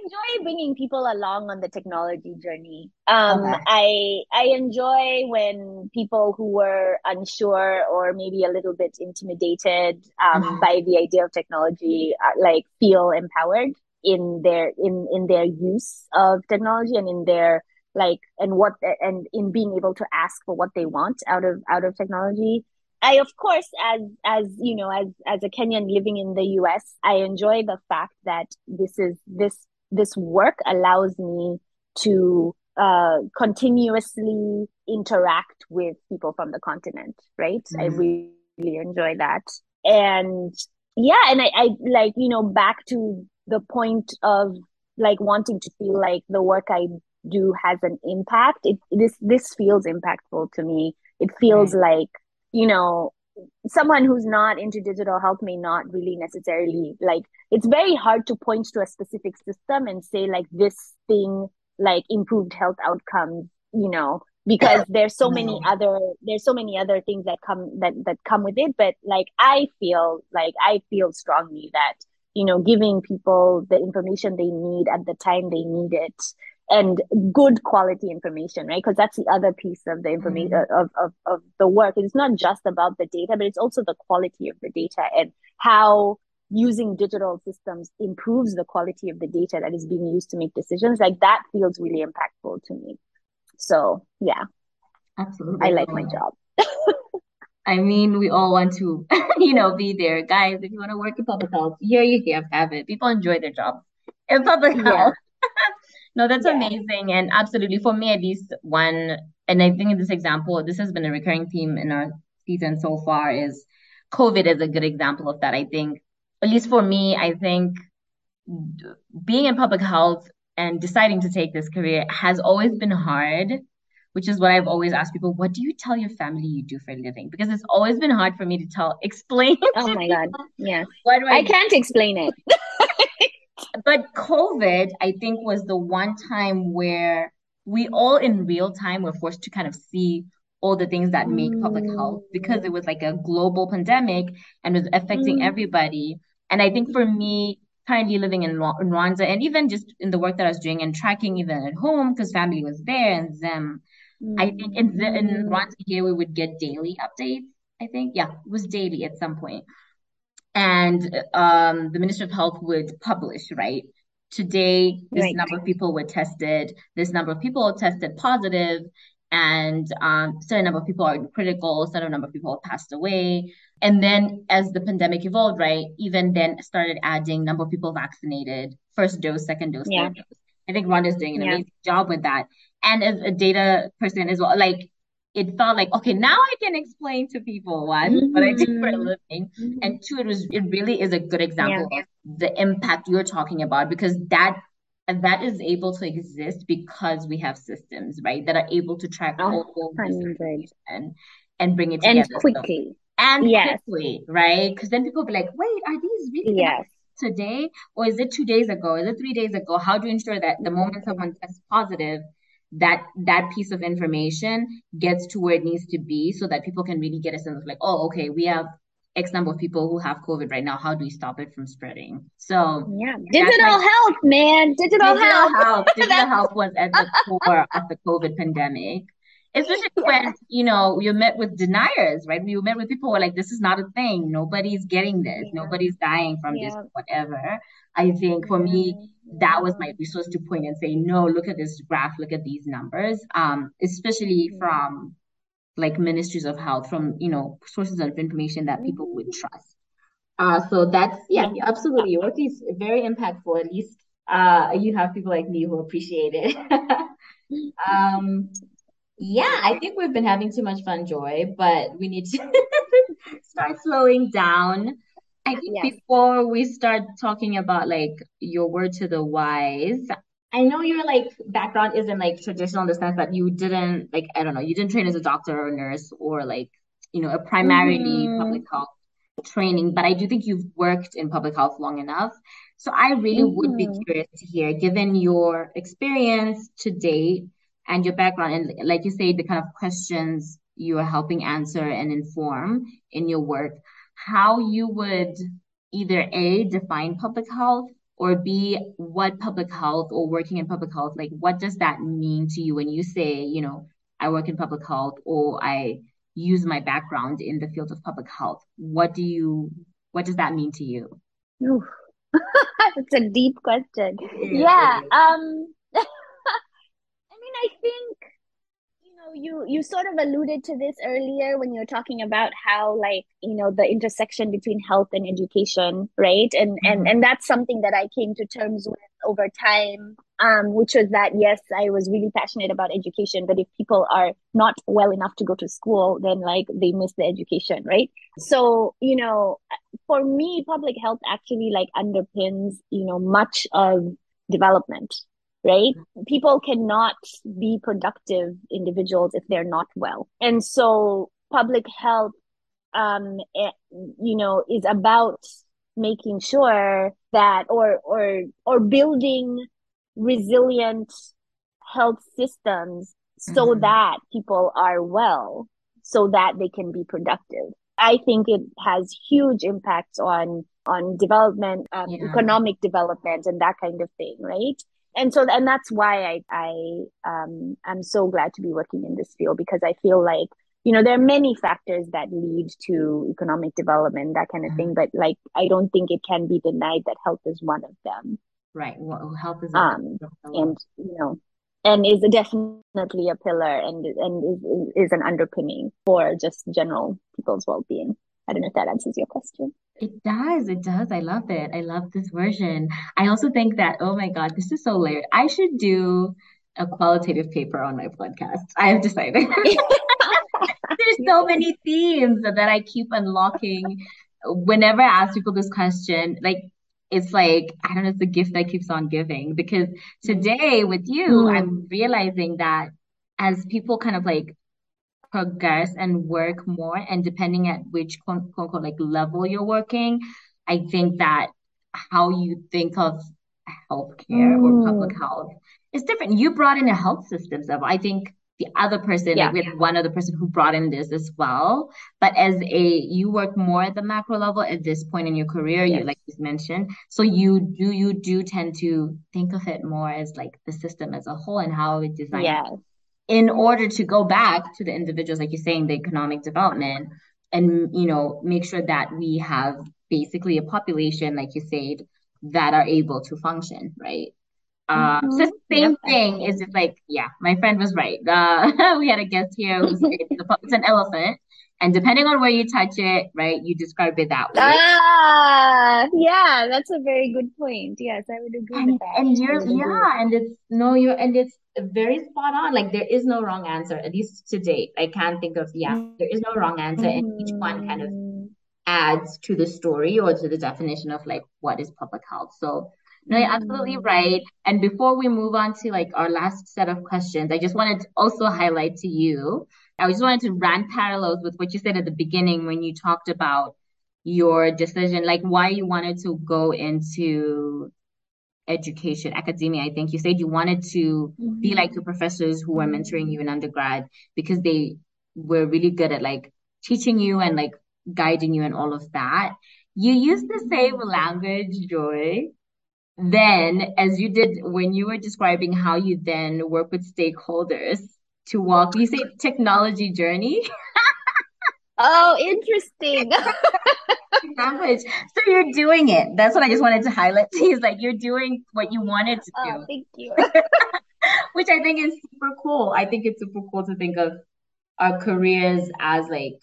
enjoy bringing people along on the technology journey. I enjoy when people who were unsure or maybe a little bit intimidated by the idea of technology, like feel empowered in their use of technology and in their in being able to ask for what they want out of technology. I, of course, as a Kenyan living in the US, I enjoy the fact that this work allows me to continuously interact with people from the continent, right? Mm-hmm. I really enjoy that. And yeah, and I like, you know, back to the point of like wanting to feel like the work I do has an impact. This feels impactful to me. It feels like, you know, someone who's not into digital health may not really necessarily like, it's very hard to point to a specific system and say like this thing like improved health outcomes, you know, because there's so many other things that come with it. But like I feel strongly that, you know, giving people the information they need at the time they need it, and good quality information, right? Because that's the other piece of the information of the work. It's not just about the data, but it's also the quality of the data and how using digital systems improves the quality of the data that is being used to make decisions. Like that feels really impactful to me. So yeah, absolutely, I like my job. I mean, we all want to, you know, be there, guys. If you want to work in public health, here you have it. People enjoy their job in public health. No, that's amazing. And absolutely, for me, at least one, and I think in this example, this has been a recurring theme in our season so far, is COVID is a good example of that. I think, at least for me, I think being in public health and deciding to take this career has always been hard, which is what I've always asked people, what do you tell your family you do for a living? Because it's always been hard for me to explain. Oh my God, yeah. I can't explain it. But COVID, I think, was the one time where we all in real time were forced to kind of see all the things that make public health, because it was like a global pandemic and was affecting everybody. And I think for me, currently living in Rwanda, and even just in the work that I was doing and tracking even at home because family was there and Zim, I think in Rwanda here we would get daily updates. I think, yeah, it was daily at some point. And the Minister of Health would publish, right? Today, this number of people were tested. This number of people tested positive, and certain number of people are critical. Certain number of people passed away. And then, as the pandemic evolved, right, even then started adding number of people vaccinated, first dose, second dose, third dose. I think Rhonda is doing an amazing job with that. And as a data person as well, like, it felt like, okay, now I can explain to people, one, what I do for a living, and two, it really is a good example of the impact you're talking about, because that is able to exist because we have systems, right, that are able to track all this information and bring it together. And quickly. Quickly, right? Because then people will be like, wait, are these really today? Or is it 2 days ago? Is it 3 days ago? How do you ensure that the moment someone tests positive, that piece of information gets to where it needs to be so that people can really get a sense of like, oh, okay, we have X number of people who have COVID right now. How do we stop it from spreading? So digital health, man. Digital health. Digital health was at the core of the COVID pandemic, especially when, you know, you're met with deniers, right? We were met with people who were like, this is not a thing. Nobody's getting this. Nobody's dying from this, whatever. I think for me, that was my resource to point and say, no, look at this graph, look at these numbers, especially from like ministries of health, from, you know, sources of information that people would trust. So that's, absolutely. Your work is very impactful. At least you have people like me who appreciate it. I think we've been having too much fun, Joy, but we need to start slowing down. I think before we start talking about like your word to the wise, I know your like background isn't like traditional in the sense that you didn't like, I don't know, you didn't train as a doctor or a nurse or like, you know, a primarily public health training, but I do think you've worked in public health long enough. So I really would be curious to hear, given your experience to date and your background, and like you say, the kind of questions you are helping answer and inform in your work, how you would either A, define public health, Or B, what public health or working in public health, like what does that mean to you when you say, you know, I work in public health or I use my background in the field of public health? What does that mean to you? It's a deep question. Yeah. I mean, I think, you know, you sort of alluded to this earlier when you were talking about how, like, you know, the intersection between health and education, right? And that's something that I came to terms with over time, which was that, yes, I was really passionate about education, but if people are not well enough to go to school, then like they miss the education, right? So, you know, for me, public health actually like underpins, you know, much of development, right? People cannot be productive individuals if they're not well. And so public health, you know, is about making sure that or building resilient health systems so that people are well, so that they can be productive. I think it has huge impacts on development, economic development and that kind of thing, right? And so, and that's why I'm so glad to be working in this field, because I feel like, you know, there are many factors that lead to economic development, that kind of thing. But like, I don't think it can be denied that health is one of them. Right. Well, health is and, you know, and is definitely a pillar and is an underpinning for just general people's well-being. I don't know if that answers your question. It does. I love it. I love this version. I also think that, oh my God, this is so layered. I should do a qualitative paper on my podcast. I have decided. There's so many themes that I keep unlocking. Whenever I ask people this question, like, it's like, I don't know, it's the gift that keeps on giving, because today with you, I'm realizing that as people kind of like progress and work more, and depending at which quote unquote, like level you're working, I think that how you think of healthcare or public health is different. You brought in a health systems level. I think the other person, like we had one other person who brought in this as well. But you work more at the macro level at this point in your career, you like you mentioned. So you do tend to think of it more as like the system as a whole and how it designs. Yeah. In order to go back to the individuals, like you're saying, the economic development, and you know, make sure that we have basically a population, like you said, that are able to function, right? So it's the same thing. It's just like, my friend was right. We had a guest here who said it's an elephant, and depending on where you touch it, right, you describe it that way. Yeah, that's a very good point. Yes, I would agree with that. And it's very spot on. Like, there is no wrong answer, at least to date. I can't think of there is no wrong answer, and each one kind of adds to the story or to the definition of like what is public health. So. No, you're absolutely right. And before we move on to like our last set of questions, I just wanted to also highlight to you, I just wanted to run parallels with what you said at the beginning when you talked about your decision, like why you wanted to go into education, academia. I think you said you wanted to be like your professors who were mentoring you in undergrad, because they were really good at like teaching you and like guiding you and all of that. You used the same language, Joy, then as you did when you were describing how you then work with stakeholders to walk, you say technology journey. Oh, interesting. So you're doing it. That's what I just wanted to highlight. He's like, you're doing what you wanted to do. Oh, thank you. Which I think is super cool. I think it's super cool to think of our careers as like,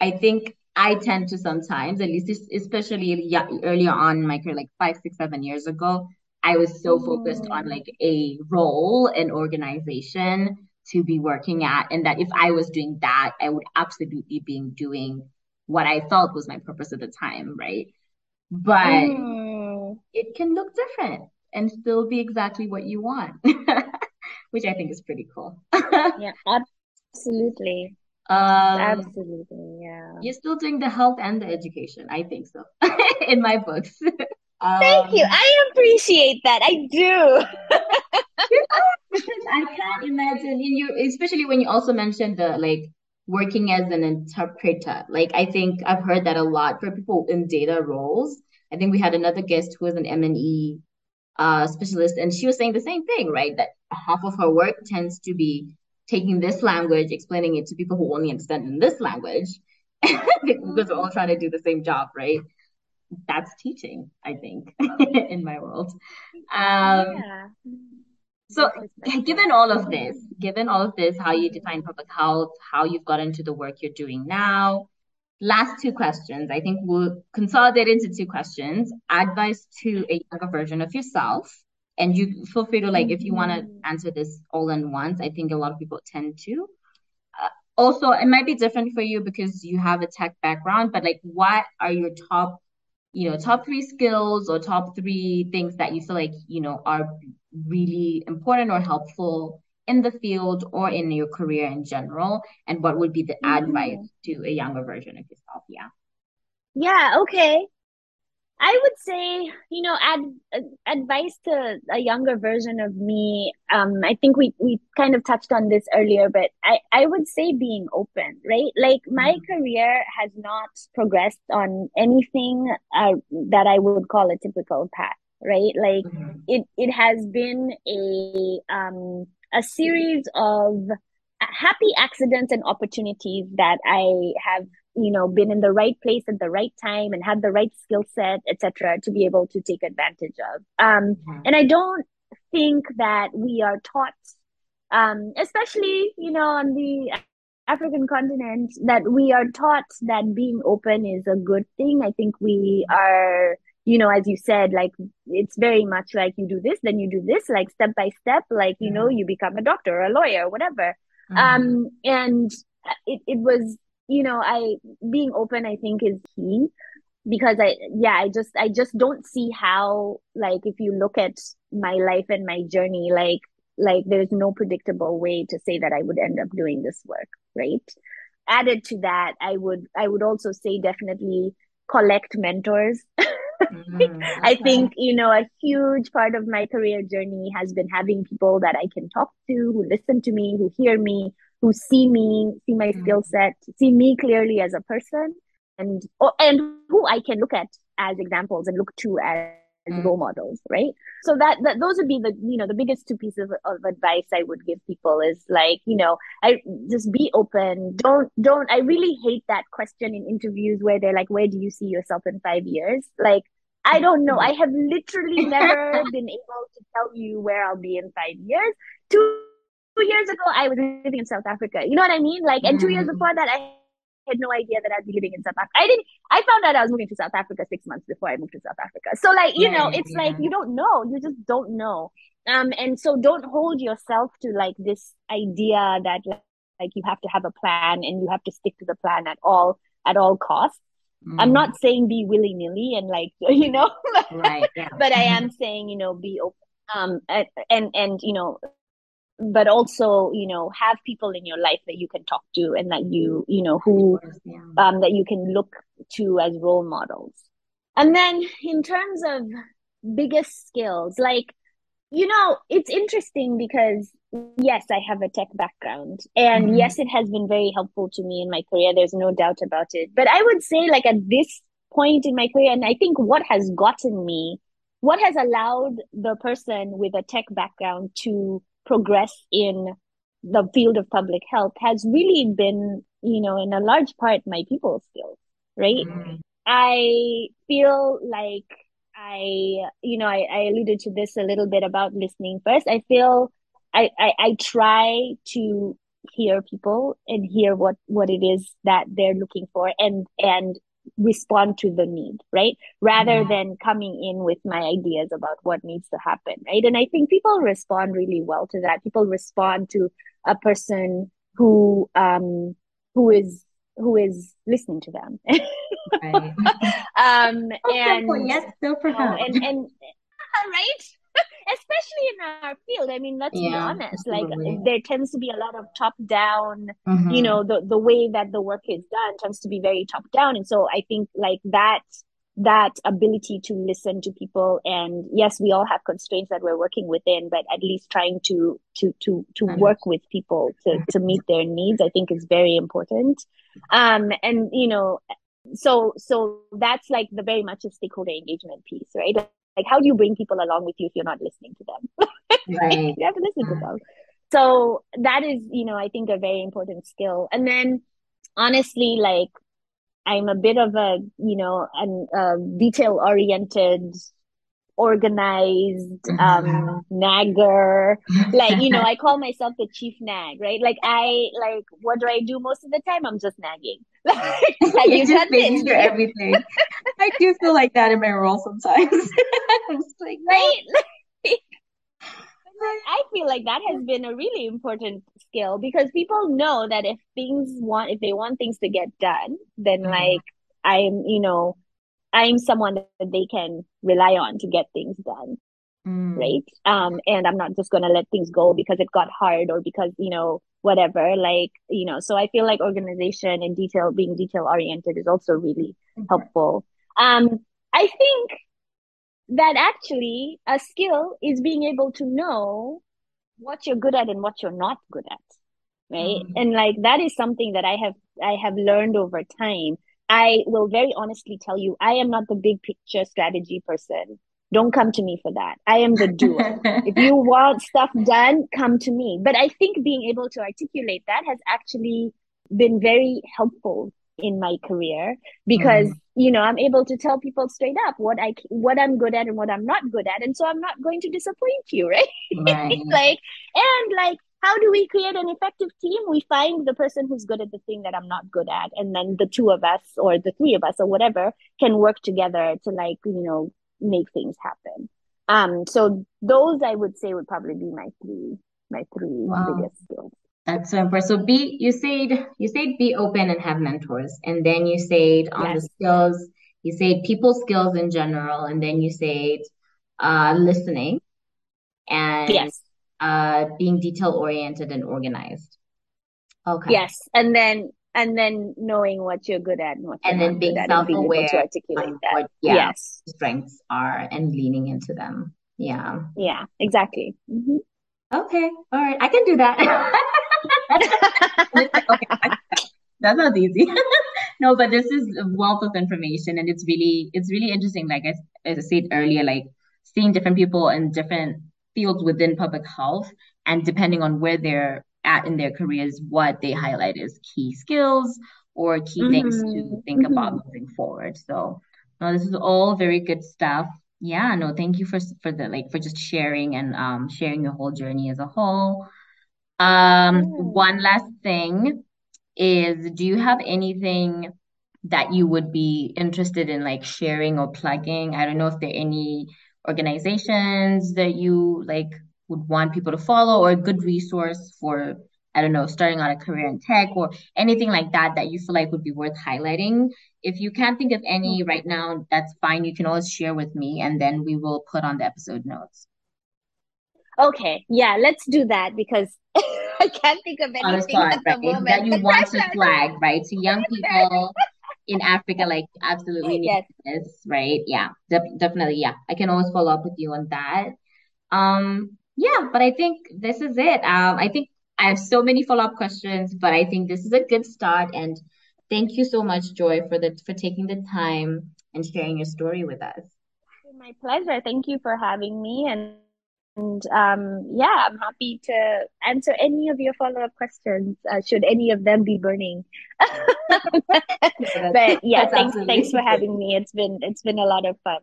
I think I tend to sometimes, at least especially earlier on in my career, like 5, 6, 7 years ago, I was so focused on like a role, an organization to be working at. And that if I was doing that, I would absolutely be doing what I felt was my purpose at the time, right? But it can look different and still be exactly what you want, which I think is pretty cool. Yeah, absolutely. Absolutely, yeah. You're still doing the health and the education. I think so. In my books. Thank you. I appreciate that. I do. I can't imagine. Especially when you also mentioned the like working as an interpreter. Like I think I've heard that a lot for people in data roles. I I think we had another guest who was an M&E specialist, and she was saying the same thing, right? That half of her work tends to be taking this language, explaining it to people who only understand in this language, because we're all trying to do the same job, right? That's teaching, I think, in my world. Yeah. So given all of this, how you define public health, how you've gotten to the work you're doing now, last two questions. I think we'll consolidate into two questions. Advice to a younger version of yourself. And you feel free to, like, if you want to answer this all in once, I think a lot of people tend to. Also, it might be different for you because you have a tech background, but like, what are your top, top three skills or top three things that you feel like, are really important or helpful in the field or in your career in general? And what would be the advice to a younger version of yourself? Yeah. Okay. I would say, advice to a younger version of me. I think we kind of touched on this earlier, but I would say being open, right? Like, my career has not progressed on anything that I would call a typical path, right? Like, it has been a series of happy accidents and opportunities that I have been in the right place at the right time and had the right skill set, etc., to be able to take advantage of. And I don't think that we are taught, especially, on the African continent, that we are taught that being open is a good thing. I think we are, as you said, like, it's very much like you do this, then you do this, like, step by step, like, you become a doctor or a lawyer or whatever. And it was, being open, I think, is key, because I just don't see how, like, if you look at my life and my journey, like there's no predictable way to say that I would end up doing this work, right? Added to that, I would also say definitely collect mentors. Okay. I think, a huge part of my career journey has been having people that I can talk to, who listen to me, who hear me, who see me, see my skill set, see me clearly as a person, and who I can look at as examples and look to as role models, right? So that those would be the the biggest two pieces of advice I would give people is, like, I just be open. Don't I really hate that question in interviews where they're like, where do you see yourself in 5 years? Like, I don't know. I have literally never been able to tell you where I'll be in 5 years. 2 years ago, I was living in South Africa. You know what I mean? Like, and 2 years before that, I had no idea that I'd be living in South Africa. I found out I was moving to South Africa 6 months before I moved to South Africa. So, like, it's like, you don't know. You just don't know. And so don't hold yourself to, like, this idea that, like, you have to have a plan and you have to stick to the plan at all costs. I'm not saying be willy-nilly and, like, right, yeah. But I am saying, be open. And but also, have people in your life that you can talk to and that that you can look to as role models. And then in terms of biggest skills, like, it's interesting because, yes, I have a tech background and yes, it has been very helpful to me in my career. There's no doubt about it. But I would say, like, at this point in my career, and I think what has allowed the person with a tech background to progress in the field of public health has really been, in a large part, my people skills, right? I feel like I alluded to this a little bit about listening first. I feel I try to hear people and hear what it is that they're looking for and respond to the need, right? Rather than coming in with my ideas about what needs to happen, right? And I think people respond really well to that. People respond to a person who is listening to them. Right. Right? Especially in our field, I mean, let's be honest, like, there tends to be a lot of top down, the way that the work is done tends to be very top down. And so I think, like, that ability to listen to people, and yes, we all have constraints that we're working within, but at least trying to work with people to meet their needs, I think, is very important. And So that's like the very much a stakeholder engagement piece, right? Like how do you bring people along with you if you're not listening to them? Right. You have to listen to them. So that is, I think a very important skill. And then honestly, like I'm a bit of a, detail oriented, organized nagger. Like, I call myself the chief nag, right? Like what do I do most of the time? I'm just nagging. Like you just making sure everything. I do feel like that in my role sometimes. I'm just like, right? I feel like that has been a really important skill because people know that if they want things to get done, then like I'm someone that they can rely on to get things done, right? And I'm not just going to let things go because it got hard or because, whatever, so I feel like organization and being detail oriented is also really helpful. I think that actually a skill is being able to know what you're good at and what you're not good at, right? And like that is something that I have learned over time. I will very honestly tell you, I am not the big picture strategy person. Don't come to me for that. I am the doer. If you want stuff done, come to me. But I think being able to articulate that has actually been very helpful in my career because I'm able to tell people straight up what I'm good at and what I'm not good at, and so I'm not going to disappoint you, right. How do we create an effective team? We find the person who's good at the thing that I'm not good at, and then the two of us or the three of us or whatever can work together to make things happen. So those I would say would probably be my three biggest skills. That's so impressive. So you said be open and have mentors, and then you said on the skills, you said people skills in general, and then you said listening and being detail oriented and organized. Okay. Yes, and then knowing what you're good at and what you're and then being good self-aware at, and being able to articulate that. What, strengths are and leaning into them. Yeah. Yeah. Exactly. Mm-hmm. Okay. All right. I can do that. Okay. That sounds easy. No, but this is a wealth of information, and it's really interesting. Like as I said earlier, like seeing different people in different fields within public health, and depending on where they're at in their careers, what they highlight as key skills or key things to think about moving forward. So, no, this is all very good stuff. Yeah, no, thank you for just sharing and sharing your whole journey as a whole. One last thing is, do you have anything that you would be interested in like sharing or plugging? I don't know if there are any organizations that you like would want people to follow, or a good resource for, I don't know, starting out a career in tech or anything like that you feel like would be worth highlighting. If you can't think of any right now, that's fine. You can always share with me, and then we will put on the episode notes. Okay, yeah, let's do that because I can't think of anything at the moment that you want to flag, right? To young people in Africa, like absolutely need this, right? Yeah, definitely. Yeah, I can always follow up with you on that. But I think this is it. I think I have so many follow up questions, but I think this is a good start. And thank you so much, Joy, for taking the time and sharing your story with us. My pleasure. Thank you for having me. And I'm happy to answer any of your follow-up questions, should any of them be burning. But yeah, thanks for having me. It's been a lot of fun.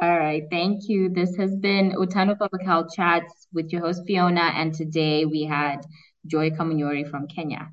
All right. Thank you. This has been Utano Public Health Chats with your host, Fiona. And today we had Joy Kamunyori from Kenya.